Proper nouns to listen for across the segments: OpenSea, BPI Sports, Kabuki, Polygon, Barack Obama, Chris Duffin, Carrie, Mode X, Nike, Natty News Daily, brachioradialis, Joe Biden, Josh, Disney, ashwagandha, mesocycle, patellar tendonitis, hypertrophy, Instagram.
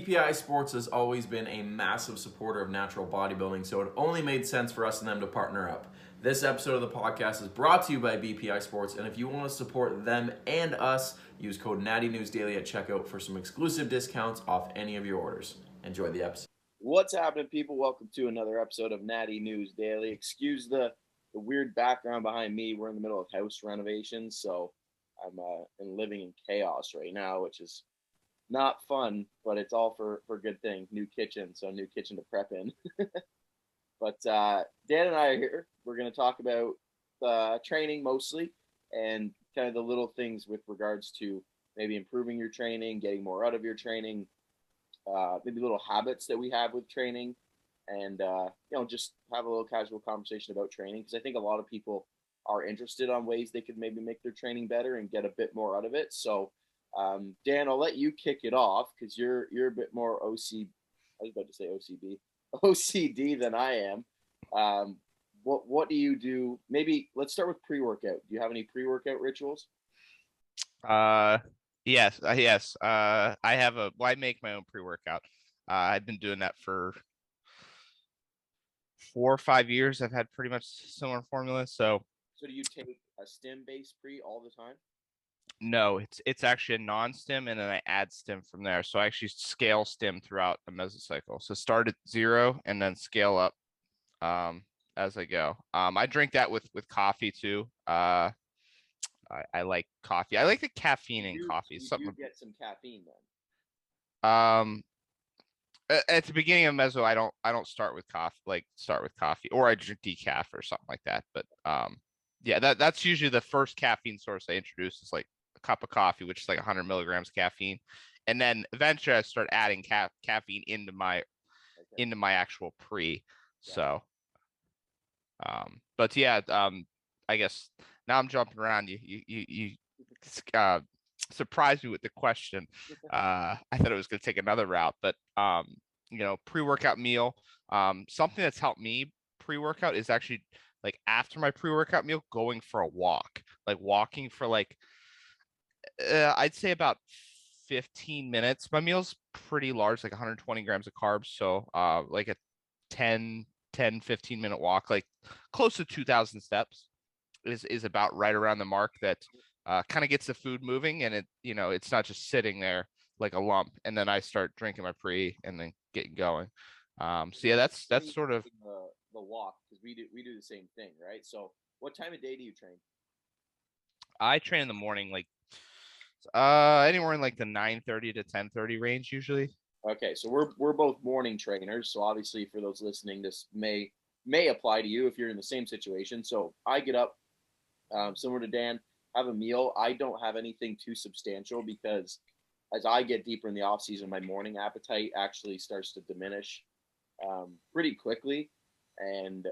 BPI Sports has always been a massive supporter of natural bodybuilding, so it only made sense for us and them to partner up. This episode of the podcast is brought to you by BPI Sports, and if you want to support them and us, use code Natty News Daily at checkout for some exclusive discounts off any of your orders. Enjoy the episode. What's happening, people? Welcome to another episode of Natty News Daily. Excuse the weird background behind me. We're in the middle of house renovations, so I'm living in chaos right now, which is not fun, but it's all for good thing. New kitchen, so new kitchen to prep in. But Dan and I are here. We're going to talk about training mostly and kind of the little things with regards to maybe improving your training, getting more out of your training, maybe little habits that we have with training, and just have a little casual conversation about training, because I think a lot of people are interested on ways they could maybe make their training better and get a bit more out of it. So Dan, I'll let you kick it off, because you're a bit more OCD than I am. What do you do? Maybe let's start with pre-workout. Do you have any pre-workout rituals? Yes. I have I make my own pre-workout. I've been doing that for 4 or 5 years. I've had pretty much similar formula. So do you take a stim-based pre all the time? No, it's actually a non-stim, and then I add stim from there. So I actually scale stim throughout the mesocycle. So start at 0 and then scale up as I go. I drink that with coffee too. I like coffee. I like the caffeine in coffee. You get some caffeine then. At the beginning of meso, I don't start with coffee. Like start with coffee, or I drink decaf or something like that. But yeah, that's usually the first caffeine source I introduce is like a cup of coffee, which is like 100 milligrams caffeine, and then eventually I start adding caffeine into my actual pre. Yeah. So, but yeah, I guess now I'm jumping around. You surprised me with the question. I thought it was going to take another route, but pre-workout meal. Something that's helped me pre-workout is actually, like after my pre-workout meal, going for a walk, like walking for like, I'd say about 15 minutes. My meal's pretty large, like 120 grams of carbs. So like a 15 minute walk, like close to 2,000 steps is about right around the mark that kind of gets the food moving, and it's not just sitting there like a lump. And then I start drinking my pre and then getting going. So yeah, that's sort of the walk, because we do the same thing, right? So what time of day do you train? I train in the morning, like anywhere in like the 9:30 to 10:30 range usually. Okay, so we're both morning trainers, so obviously for those listening, this may apply to you if you're in the same situation. So I get up similar to Dan, have a meal. I don't have anything too substantial, because as I get deeper in the off season, my morning appetite actually starts to diminish pretty quickly. And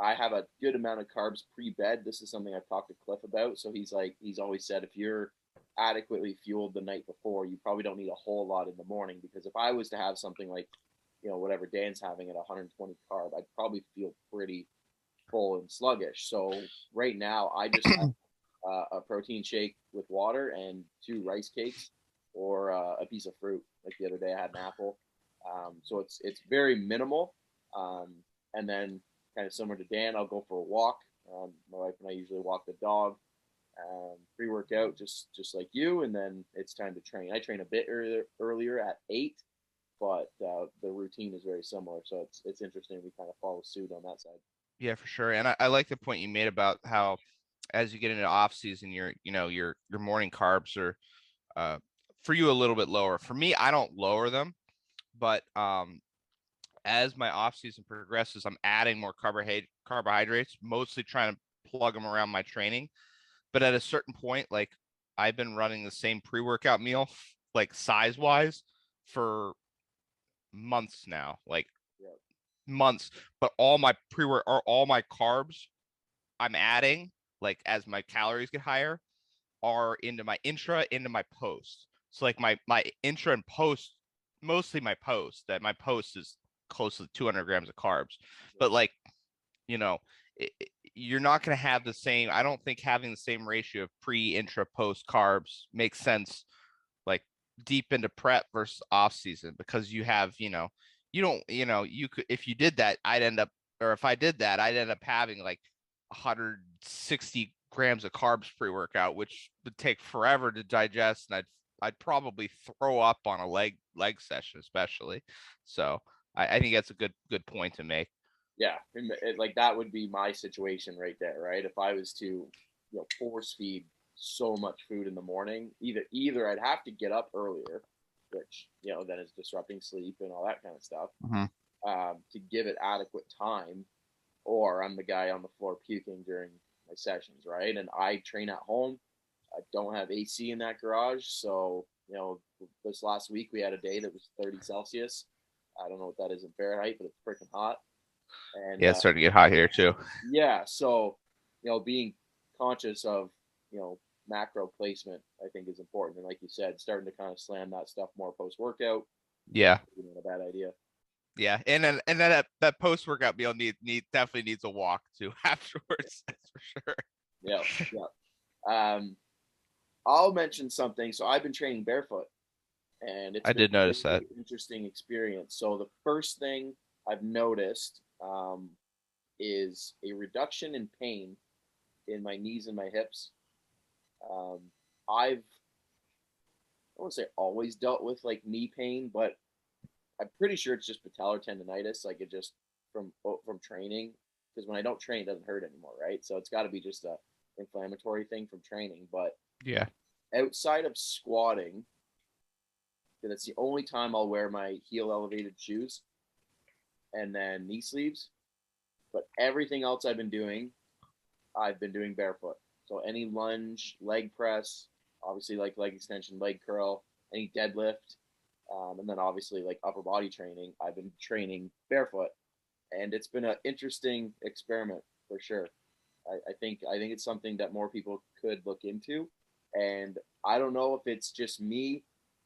I have a good amount of carbs pre-bed. This is something I've talked to Cliff about. So he's always said, if you're adequately fueled the night before, you probably don't need a whole lot in the morning, because if I was to have something like, whatever Dan's having at 120 carb, I'd probably feel pretty full and sluggish. So right now I just have a protein shake with water and 2 rice cakes or a piece of fruit. Like the other day I had an apple. So it's very minimal. And then kind of similar to Dan, I'll go for a walk. My wife and I usually walk the dog, pre-workout, just like you. And then it's time to train. I train a bit earlier at 8, but the routine is very similar. So it's interesting. We kind of follow suit on that side. Yeah, for sure. And I like the point you made about how, as you get into off season, your morning carbs are, for you, a little bit lower. For me, I don't lower them, but, as my off season progresses, I'm adding more carbohydrates, mostly trying to plug them around my training. But at a certain point, like I've been running the same pre-workout meal, like size wise, for months now, like months, but all my carbs I'm adding, like as my calories get higher, are into my intra, into my post. So like my intra and post, mostly my post is close to 200 grams of carbs, but like, you're not going to have the same, I don't think having the same ratio of pre, intra, post carbs makes sense, like deep into prep versus off season, because you have, you could, if you did that, I'd end up, or if I did that, I'd end up having like 160 grams of carbs pre-workout, which would take forever to digest. And I'd probably throw up on a leg session, especially. So I think that's a good point to make. Yeah. Like that would be my situation right there. Right. If I was to force feed so much food in the morning, either I'd have to get up earlier, which, then is disrupting sleep and all that kind of stuff, to give it adequate time, or I'm the guy on the floor puking during my sessions. Right. And I train at home. I don't have AC in that garage. So, this last week we had a day that was 30 Celsius. I don't know what that is in Fahrenheit, but it's freaking hot. And yeah, it's starting to get hot here too. Yeah. So, being conscious of, macro placement, I think is important. And like you said, starting to kind of slam that stuff more post-workout. Yeah. Not a bad idea. Yeah. And then that post-workout meal definitely needs a walk too afterwards. That's for sure. Yeah. I'll mention something. So I've been training barefoot, and I did notice that. Interesting experience. So the first thing I've noticed is a reduction in pain in my knees and my hips. I won't say always dealt with like knee pain, but I'm pretty sure it's just patellar tendonitis. Like it just from training, because when I don't train, it doesn't hurt anymore. Right. So it's gotta be just a inflammatory thing from training, but yeah, outside of squatting, that's the only time I'll wear my heel elevated shoes and then knee sleeves, but everything else I've been doing barefoot. So any lunge, leg press, obviously like leg extension, leg curl, any deadlift, and then obviously like upper body training, I've been training barefoot, and it's been an interesting experiment for sure. I think it's something that more people could look into, and I don't know if it's just me,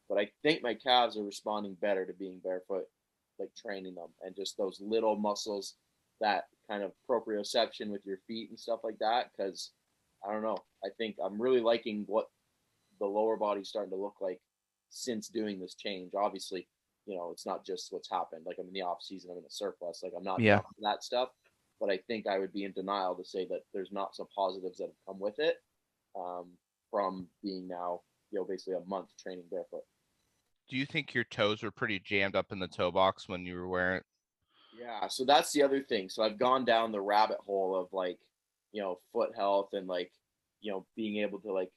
but I think my calves are responding better to being barefoot, like training them, and just those little muscles, that kind of proprioception with your feet and stuff like that. Because I don't know, I think I'm really liking what the lower body's starting to look like since doing this change. Obviously, it's not just what's happened. Like I'm in the off season, I'm in a surplus, like I'm not doing that stuff. But I think I would be in denial to say that there's not some positives that have come with it from being now, basically a month training barefoot. Do you think your toes were pretty jammed up in the toe box when you were wearing it? Yeah. So that's the other thing. So I've gone down the rabbit hole of like, foot health and like, being able to like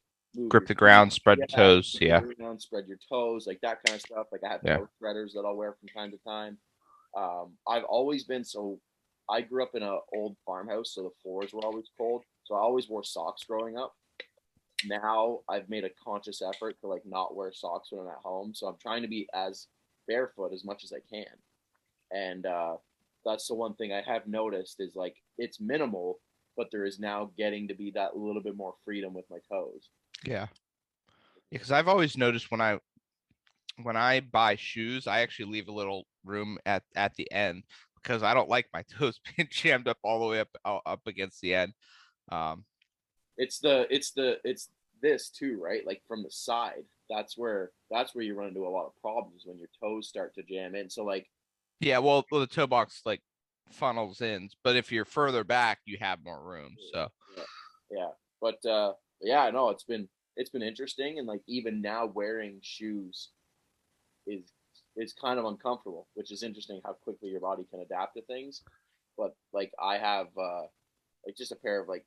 grip the ground, spread your toes. Yeah. Spread your toes, like that kind of stuff. Like I have toe threaders that I'll wear from time to time. I've always been I grew up in an old farmhouse, so the floors were always cold. So I always wore socks growing up. Now I've made a conscious effort to like not wear socks when I'm at home. So I'm trying to be as barefoot as much as I can. And that's the one thing I have noticed is like it's minimal, but there is now getting to be that little bit more freedom with my toes. Yeah. Because I've always noticed when I buy shoes, I actually leave a little room at the end, because I don't like my toes being jammed up all the way up against the end. It's this too, right? Like from the side, that's where you run into a lot of problems when your toes start to jam in. So like, yeah, well, the toe box like funnels in, but if you're further back, you have more room. So yeah. But no, it's been interesting. And like, even now wearing shoes is kind of uncomfortable, which is interesting how quickly your body can adapt to things. But like I have like just a pair of like,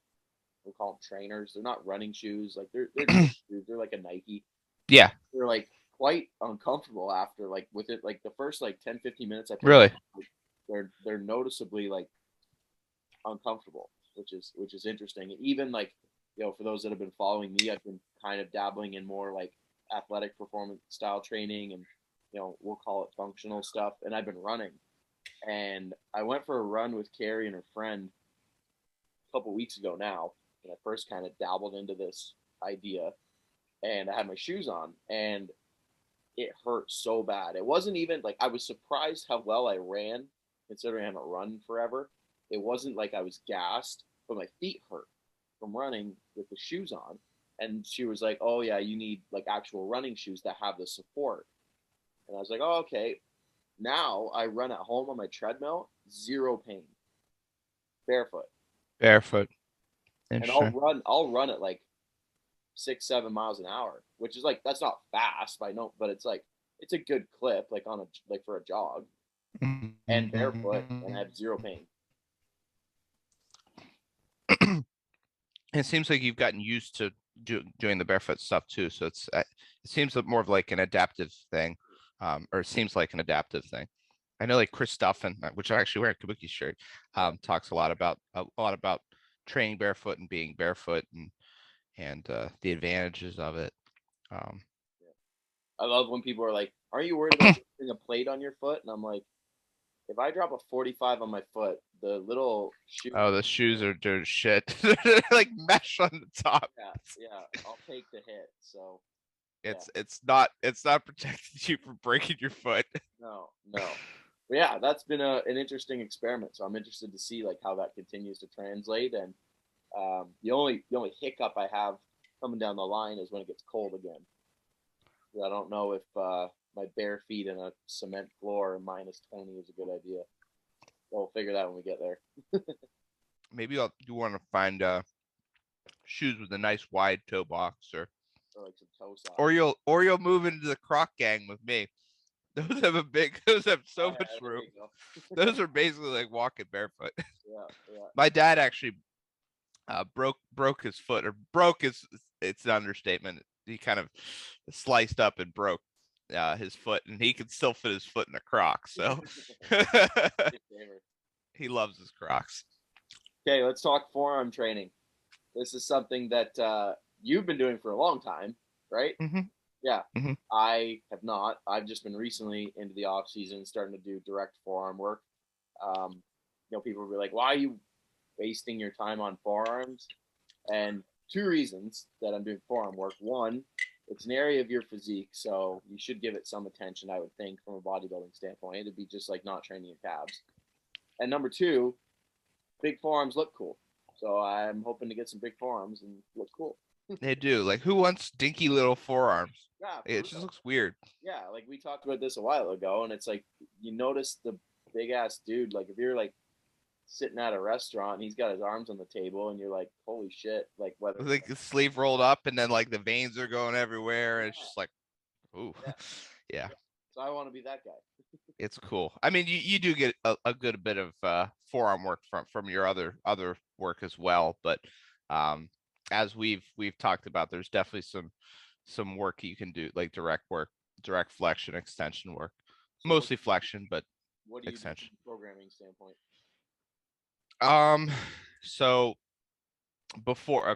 we'll call them trainers. They're not running shoes. Like they're just shoes. They're like a Nike. Yeah. They're like quite uncomfortable after like with it, like the first like 10, 15 minutes. I really them, like, they're noticeably like uncomfortable, which is interesting. And even like, for those that have been following me, I've been kind of dabbling in more like athletic performance style training and, we'll call it functional stuff. And I've been running, and I went for a run with Carrie and her friend a couple weeks ago now. And I first kind of dabbled into this idea, and I had my shoes on, and it hurt so bad. It wasn't even like, I was surprised how well I ran, considering I haven't run forever. It wasn't like I was gassed, but my feet hurt from running with the shoes on. And she was like, oh yeah, you need like actual running shoes that have the support. And I was like, oh, okay. Now I run at home on my treadmill, zero pain. Barefoot. And I'll run at like 6-7 miles an hour, which is like, that's not fast by no, but it's like, it's a good clip, like on a, like for a jog, and barefoot, and I have zero pain. It seems like you've gotten used to doing the barefoot stuff too. So it's, it seems more of like an adaptive thing, or it seems like an adaptive thing. I know like Chris Duffin, which I actually wear a Kabuki shirt, talks a lot about training barefoot and being barefoot and the advantages of it. I love when people are like, aren't you worried about putting a plate on your foot? And I'm like, if I drop a 45 on my foot, the little shoe. Oh, the shoes are dirt shit. They're like mesh on the top. Yeah. I'll take the hit. So it's not protecting you from breaking your foot. No. But yeah, that's been an interesting experiment. So I'm interested to see like how that continues to translate. And the only hiccup I have coming down the line is when it gets cold again. I don't know if my bare feet in a cement floor in -20 is a good idea. We'll figure that when we get there. Maybe you want to find shoes with a nice wide toe box, or like some toe socks. Or you'll move into the Croc gang with me. Those have so much room. Those are basically like walking barefoot. Yeah. My dad actually broke his foot, or broke his. It's an understatement. He kind of sliced up and broke his foot, and he can still fit his foot in a Croc. So he loves his Crocs. Okay. Let's talk forearm training. This is something that you've been doing for a long time, right? Mm-hmm. Yeah. Mm-hmm. I have not. I've just been recently into the off season, starting to do direct forearm work. People will be like, why are you wasting your time on forearms? And two reasons that I'm doing forearm work. One, it's an area of your physique, so you should give it some attention, I would think, from a bodybuilding standpoint. It'd be just like not training your calves. And number two, big forearms look cool. So I'm hoping to get some big forearms and look cool. They do. Like, who wants dinky little forearms? Yeah, it just looks weird. Yeah, like we talked about this a while ago, and it's like you notice the big ass dude. Like if you're like sitting at a restaurant and he's got his arms on the table and you're like, holy shit, like whether like the sleeve rolled up and then like the veins are going everywhere, and it's just like, ooh. Yeah. So I want to be that guy. It's cool. I mean, you do get a good bit of forearm work from your other work as well, but as we've talked about, there's definitely some work you can do, like direct work, direct flexion, extension work. So mostly flexion, but what do you extension do from a programming standpoint? So before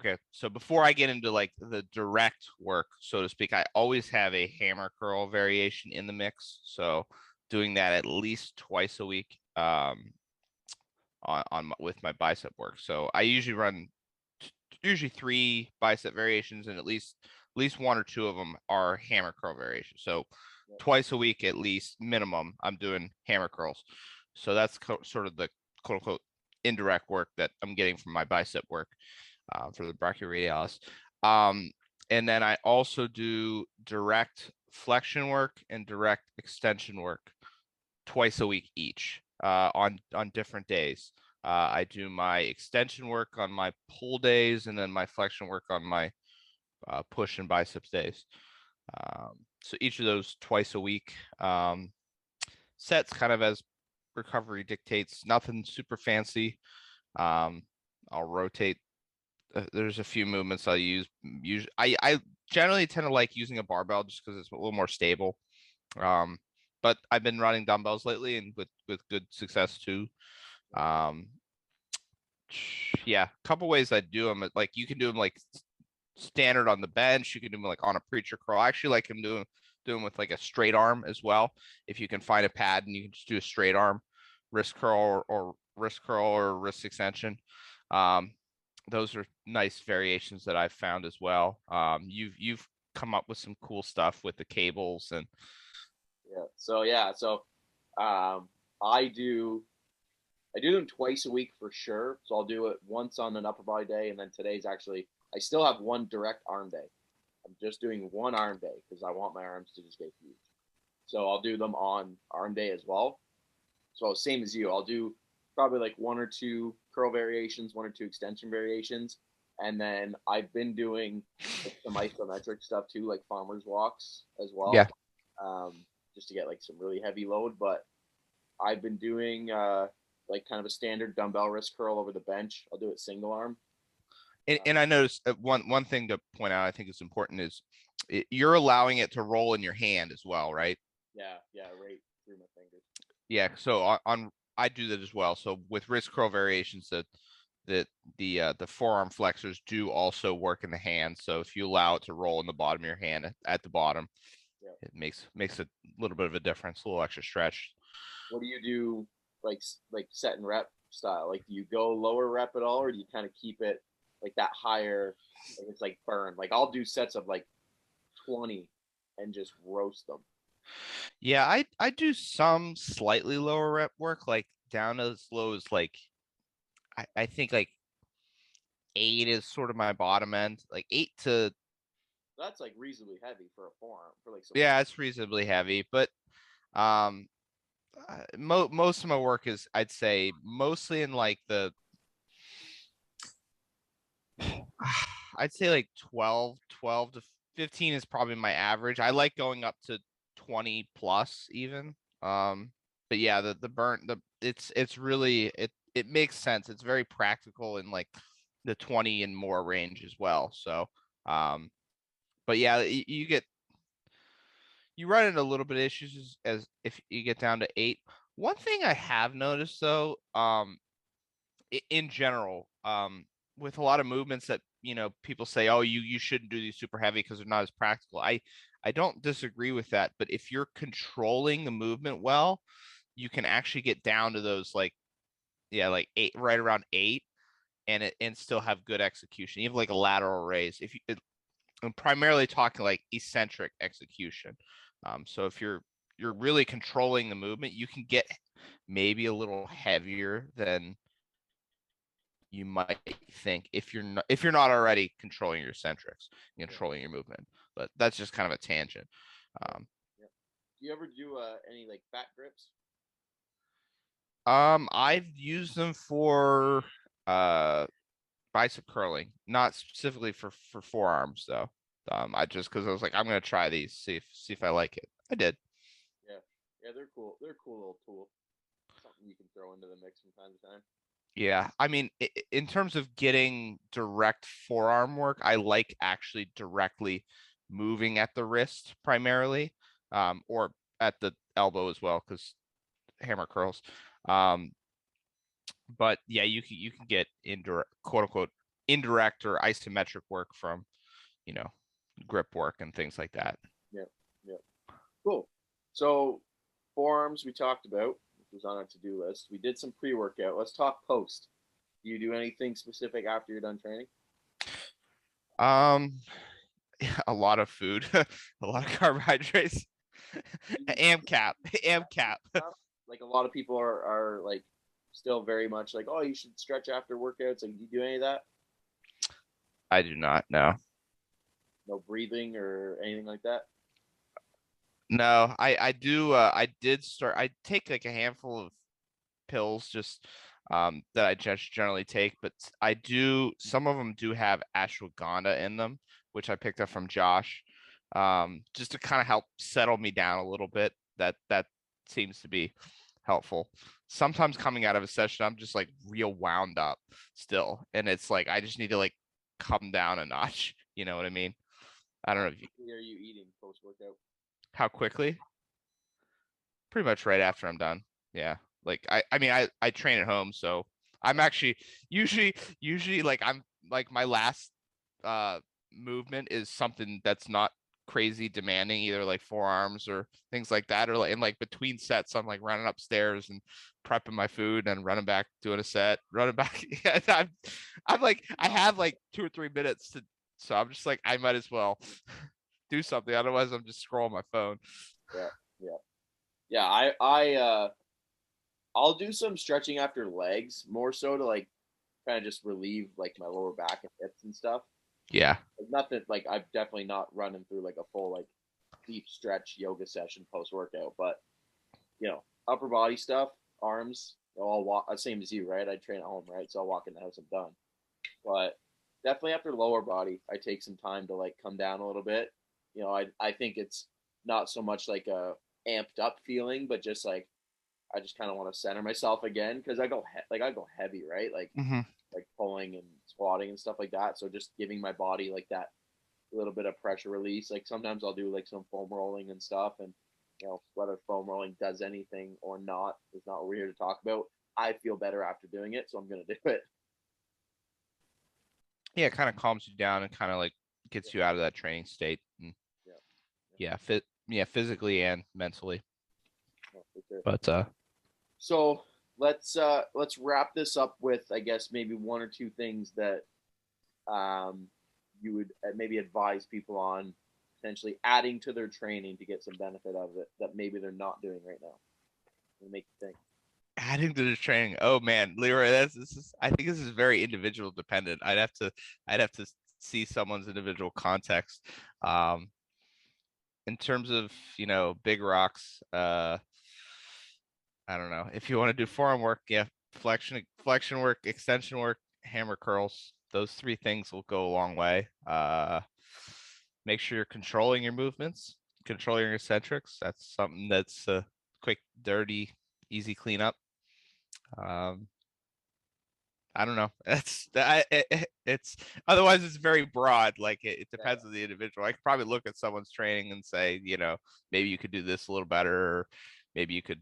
I get into like the direct work, so to speak, I always have a hammer curl variation in the mix. So doing that at least twice a week, with my bicep work. So I usually run usually three bicep variations, and at least one or two of them are hammer curl variations. So twice a week, at least minimum, I'm doing hammer curls. So that's sort of the quote unquote indirect work that I'm getting from my bicep work for the brachioradialis. And then I also do direct flexion work and direct extension work twice a week each on different days. I do my extension work on my pull days, and then my flexion work on my push and biceps days. So each of those twice a week, sets kind of as recovery dictates, nothing super fancy. I'll rotate. There's a few movements I'll use. I generally tend to like using a barbell just because it's a little more stable. But I've been running dumbbells lately, and with good success too. A couple ways I do them. Like you can do them like standard on the bench. You can do them like on a preacher curl. I actually like him doing with like a straight arm as well. If you can find a pad and you can just do a straight arm wrist curl or wrist curl or wrist extension. Those are nice variations that I've found as well. You've come up with some cool stuff with the cables and I do them twice a week for sure. So I'll do it once on an upper body day, and then today's actually I still have one direct arm day. I'm just doing one arm day because I want my arms to just get huge. So I'll do them on arm day as well. So same as you, I'll do probably like one or two curl variations, one or two extension variations. And then I've been doing some isometric stuff too, like farmer's walks as well. Yeah. Just to get like some really heavy load, but I've been doing like kind of a standard dumbbell wrist curl over the bench. I'll do it single arm. And I noticed one thing to point out, I think is important, is you're allowing it to roll in your hand as well, right? Yeah, right through my fingers. Yeah, so on I do that as well. So with wrist curl variations, the forearm flexors do also work in the hand. So if you allow it to roll in the bottom of your hand at the bottom, yeah, it makes a little bit of a difference, a little extra stretch. What do you do, like set and rep style? Like, do you go lower rep at all, or do you kind of keep it like that higher? Like it's like burn. Like I'll do sets of like 20 and just roast them. Yeah, I do some slightly lower rep work, like down as low as like I think like 8 is sort of my bottom end, like 8 to. That's like reasonably heavy for a forearm. For like support. Yeah, it's reasonably heavy, but most of my work is, I'd say, mostly in like the, I'd say like 12 to 15 is probably my average. I like going up to 20 plus even. But yeah, the burn, it's really, it makes sense. It's very practical in like the 20 and more range as well. So, but yeah, you run into a little bit of issues as if you get down to 8. One thing I have noticed though, in general, with a lot of movements that, you know, people say, oh, you shouldn't do these super heavy because they're not as practical. I don't disagree with that, but if you're controlling the movement well, you can actually get down to those like 8, right around 8, and still have good execution, even like a lateral raise. I'm primarily talking like eccentric execution. So if you're really controlling the movement, you can get maybe a little heavier than you might think if you're not already controlling your eccentrics, controlling your movement. But that's just kind of a tangent. Do you ever do any like back grips? I've used them for bicep curling, not specifically for forearms though. I just, because I was like, I'm gonna try these, see if I like it. I did. Yeah, they're cool. They're a cool little tool, something you can throw into the mix from time to time. Yeah, I mean, in terms of getting direct forearm work, I like actually directly moving at the wrist primarily, or at the elbow as well, because hammer curls. But yeah, you can get indirect, quote unquote, indirect or isometric work from, you know, grip work and things like that. Yeah. Cool. So forearms we talked about, which was on our to-do list. We did some pre-workout. Let's talk post. Do you do anything specific after you're done training? A lot of food, a lot of carbohydrates, AMCAP. Like a lot of people are like still very much like, oh, you should stretch after workouts. Like, do you do any of that? I do not. No. No breathing or anything like that? No, I do. I take like a handful of pills just that I just generally take, but I do. Some of them do have ashwagandha in them, which I picked up from Josh, just to kind of help settle me down a little bit. That seems to be helpful. Sometimes coming out of a session, I'm just like real wound up still, and it's like I just need to like come down a notch. You know what I mean? I don't know. What are you eating post workout? How quickly? Pretty much right after I'm done. Yeah. Like I mean I train at home, so I'm actually usually like I'm like my last movement is something that's not crazy demanding, either like forearms or things like that, or like in like between sets I'm like running upstairs and prepping my food and running back, doing a set, running back. I'm like I have like 2 or 3 minutes to, so I'm just like I might as well do something, otherwise I'm just scrolling my phone. Yeah. I'll do some stretching after legs, more so to like kind of just relieve like my lower back and hips and stuff. Yeah. Like nothing like I'm definitely not running through like a full like deep stretch yoga session post workout, but you know, upper body stuff, arms, I'll walk same as you, right? I train at home, right? So I'll walk in the house, I'm done. But definitely after lower body, I take some time to like come down a little bit. You know, I think it's not so much like a amped up feeling, but just like I just kind of want to center myself again because I go heavy, right? Like like pulling and squatting and stuff like that. So just giving my body like that little bit of pressure release. Like sometimes I'll do like some foam rolling and stuff, and you know whether foam rolling does anything or not is not what we're here to talk about. I feel better after doing it, so I'm gonna do it. Yeah, it kind of calms you down and kind of like gets you out of that training state. And physically and mentally. Oh, for sure. But so let's wrap this up with I guess maybe one or two things that you would maybe advise people on potentially adding to their training to get some benefit out of it that maybe they're not doing right now. It'll make you think. Adding to the training. Oh man, Leroy, I think this is very individual dependent. I'd have to see someone's individual context. In terms of, you know, big rocks, I don't know. If you want to do forearm work, yeah, flexion work, extension work, hammer curls, those three things will go a long way. Make sure you're controlling your movements, controlling your eccentrics. That's something that's a quick, dirty, easy cleanup. I don't know. It's otherwise it's very broad. Like it depends on the individual. I could probably look at someone's training and say, you know, maybe you could do this a little better, or maybe you could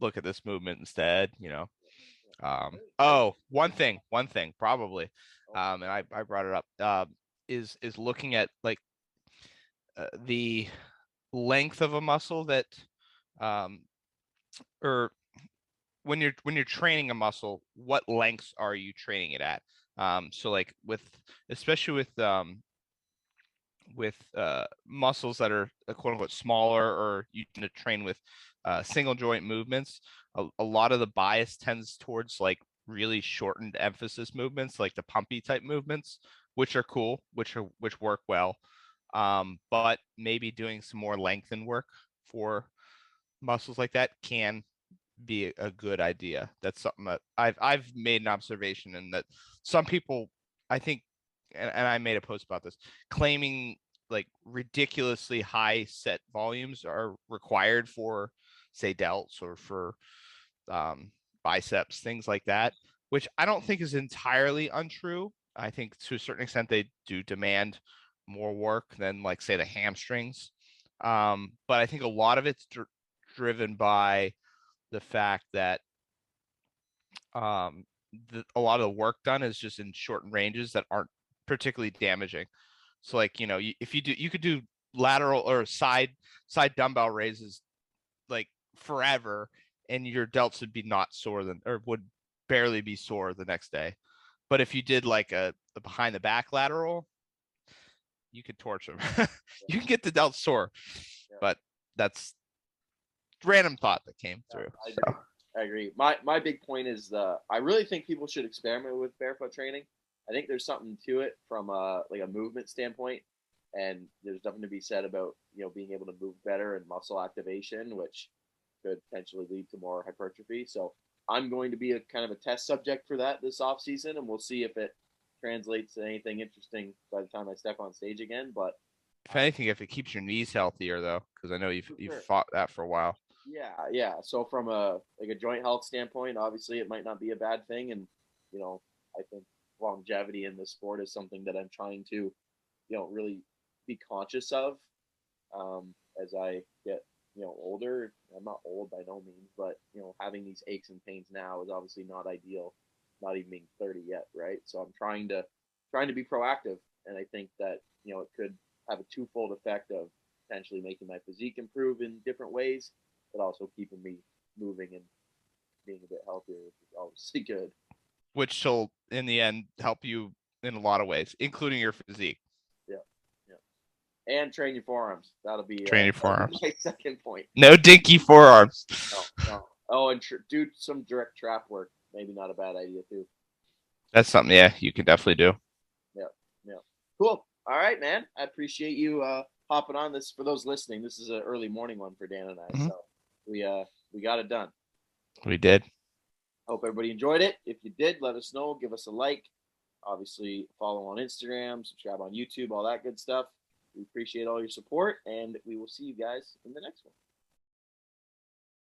look at this movement instead, you know. One thing probably, and I brought it up, is looking at like the length of a muscle that, or when you're training a muscle, what lengths are you training it at? So like especially with muscles that are quote unquote smaller, or you can train with single joint movements, a lot of the bias tends towards like really shortened emphasis movements, like the pumpy type movements, which are cool, which work well, but maybe doing some more lengthened work for muscles like that can be a good idea. That's something that I've made an observation, and that some people, I think, and I made a post about this, claiming like ridiculously high set volumes are required for, say, delts or for biceps, things like that, which I don't think is entirely untrue. I think to a certain extent they do demand more work than like, say, the hamstrings, but I think a lot of it's driven by the fact that a lot of the work done is just in shortened ranges that aren't particularly damaging. So like, you know, you could do lateral or side dumbbell raises like forever, and your delts would be not sore or would barely be sore the next day. But if you did like a behind the back lateral, you could torch them. You can get the delts sore, but that's random thought that came through. I agree. My big point is I really think people should experiment with barefoot training. I think there's something to it from a movement standpoint, and there's nothing to be said about, you know, being able to move better and muscle activation, which could potentially lead to more hypertrophy. So I'm going to be a kind of a test subject for that this off season, and we'll see if it translates to anything interesting by the time I step on stage again. But if anything, if it keeps your knees healthier though, because I know you've fought that for a while. Yeah. So from a joint health standpoint, obviously it might not be a bad thing. And, you know, I think longevity in the sport is something that I'm trying to, you know, really be conscious of, as I get, you know, older. I'm not old by no means, but, you know, having these aches and pains now is obviously not ideal, not even being 30 yet. Right. So I'm trying to be proactive. And I think that, you know, it could have a twofold effect of potentially making my physique improve in different ways, but also keeping me moving and being a bit healthier, which is obviously good. Which will, in the end, help you in a lot of ways, including your physique. Yeah. And train your forearms. That'll be train your forearms. My second point. No dinky forearms. No. Oh, and do some direct trap work. Maybe not a bad idea too. That's something, yeah, you can definitely do. Yeah. Cool. All right, man. I appreciate you hopping on this. For those listening, this is an early morning one for Dan and I. Mm-hmm. So we got it done. We did. Hope everybody enjoyed it. If you did, let us know. Give us a like. Obviously, follow on Instagram, subscribe on YouTube, all that good stuff. We appreciate all your support, and we will see you guys in the next one.